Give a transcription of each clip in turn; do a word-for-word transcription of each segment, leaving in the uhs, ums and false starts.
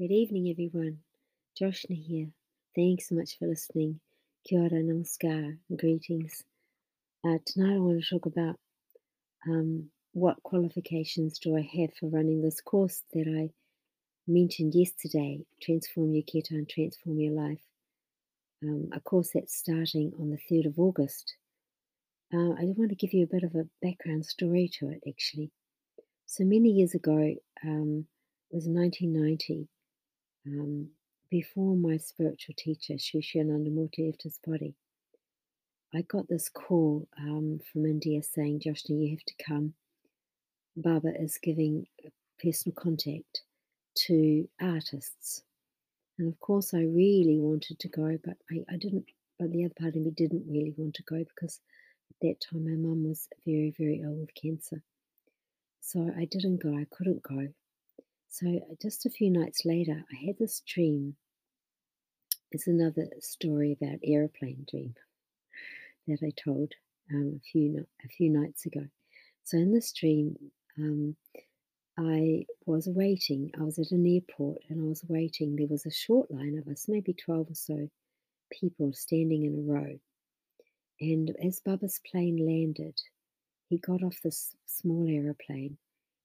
Good evening, everyone. Joshna here. Thanks so much for listening. Kia ora, namaskar, and greetings. Uh, tonight I want to talk about um, what qualifications do I have for running this course that I mentioned yesterday, Transform Your Kirtan, Transform Your Life, um, a course that's starting on the third of August. Uh, I want to give you a bit of a background story to it, actually. So many years ago, um, it was nineteen ninety, um, before my spiritual teacher, Shishu Anandamurti, left his body. I got this call um, from India saying, Joshna, you have to come. Baba is giving personal contact to artists. And of course, I really wanted to go, but I, I didn't, but the other part of me didn't really want to go because at that time my mum was very, very ill with cancer. So I didn't go, I couldn't go. So just a few nights later, I had this dream. It's another story about aeroplane dream that I told um, a few a few nights ago. So in this dream, um, I was waiting. I was at an airport and I was waiting. There was a short line of us, maybe twelve or so people standing in a row. And as Baba's plane landed, he got off this small aeroplane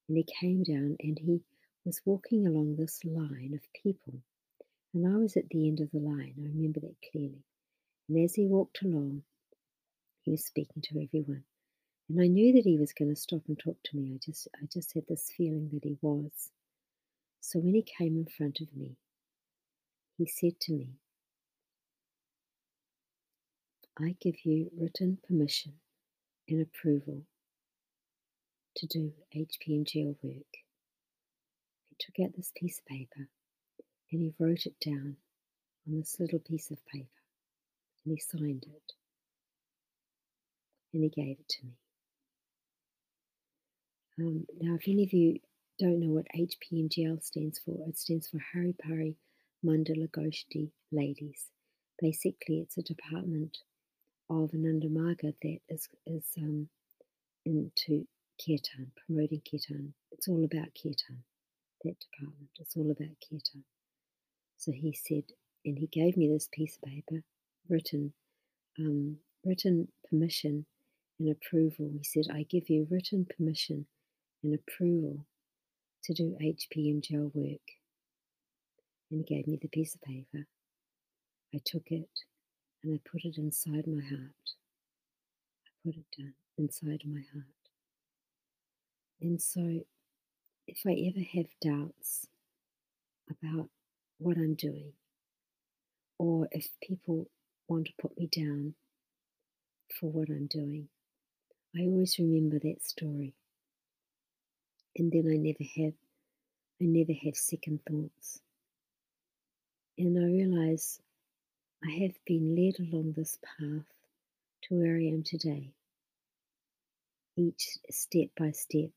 and he came down and he was walking along this line of people, and I was at the end of the line. I remember that clearly. And as he walked along, he was speaking to everyone, and I knew that he was going to stop and talk to me. I just, I just had this feeling that he was. So when he came in front of me, he said to me, "I give you written permission and approval to do H P M G L work." Took out this piece of paper and he wrote it down on this little piece of paper and he signed it and he gave it to me. Um, now, if any of you don't know what H P M G L stands for, it stands for Hari Parimandala Goshthi Ladies. Basically, it's a department of Anandamaga that is, is um, into Kirtan, promoting Kirtan. It's all about Kirtan. That department. It's all about Kirtan. So he said, and he gave me this piece of paper, written, um, written permission and approval. He said, "I give you written permission and approval to do H P M G L work." And he gave me the piece of paper. I took it and I put it inside my heart. I put it down inside my heart. And so if I ever have doubts about what I'm doing, or if people want to put me down for what I'm doing, I always remember that story. And then I never have, I never have second thoughts. And I realize I have been led along this path to where I am today, each step by step.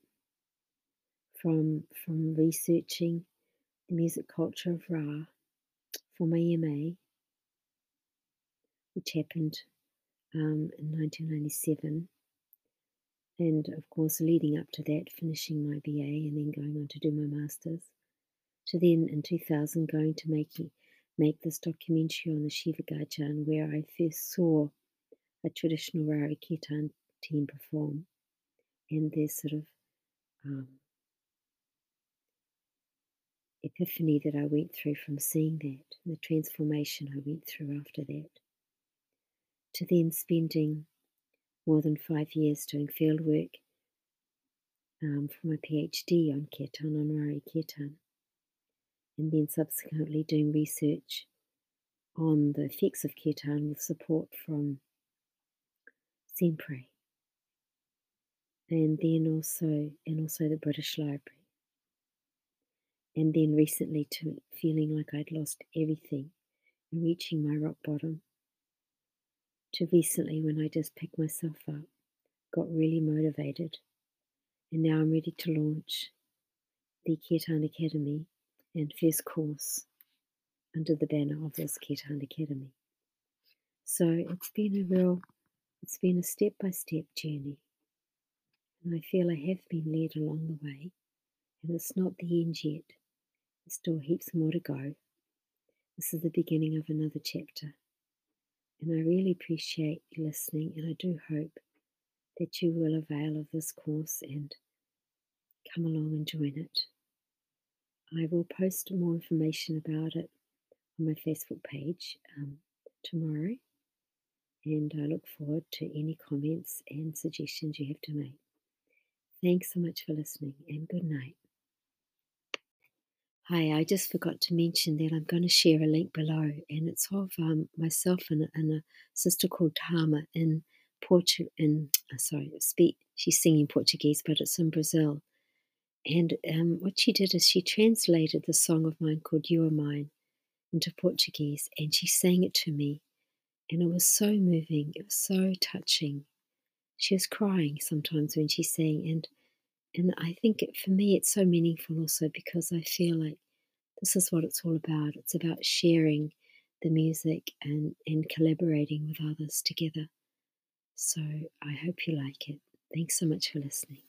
From, from researching the music culture of Ra for my M A, which happened um, in nineteen ninety-seven, and of course leading up to that, finishing my B A and then going on to do my Masters, to then in two thousand going to make, make this documentary on the Shiva Gajan where I first saw a traditional Rari Kirtan team perform, and their sort of um, epiphany that I went through from seeing that, and the transformation I went through after that, to then spending more than five years doing fieldwork um, for my PhD on Kirtan, on Rari Kirtan, and then subsequently doing research on the effects of Kirtan with support from Sempre, and then also, and also the British Library. And then recently to feeling like I'd lost everything and reaching my rock bottom, to recently when I just picked myself up, got really motivated, and now I'm ready to launch the Kirtan Academy and first course under the banner of this Kirtan Academy. So it's been a real, it's been a step-by-step journey, and I feel I have been led along the way, and it's not the end yet. still heaps more to go. This is the beginning of another chapter, and I really appreciate you listening, and I do hope that you will avail of this course and come along and join it. I will post more information about it on my Facebook page um, tomorrow, and I look forward to any comments and suggestions you have to make. Thanks so much for listening, and good night. Hi, I just forgot to mention that I'm going to share a link below, and it's of um, myself and, and a sister called Tama in Portu- in uh, sorry, speak. She's singing Portuguese, but it's in Brazil. And um, what she did is she translated the song of mine called You Are Mine into Portuguese, and she sang it to me. And it was so moving. It was so touching. She was crying sometimes when she sang. And and I think it, for me, it's so meaningful also because I feel like this is what it's all about. It's about sharing the music and, and collaborating with others together. So I hope you like it. Thanks so much for listening.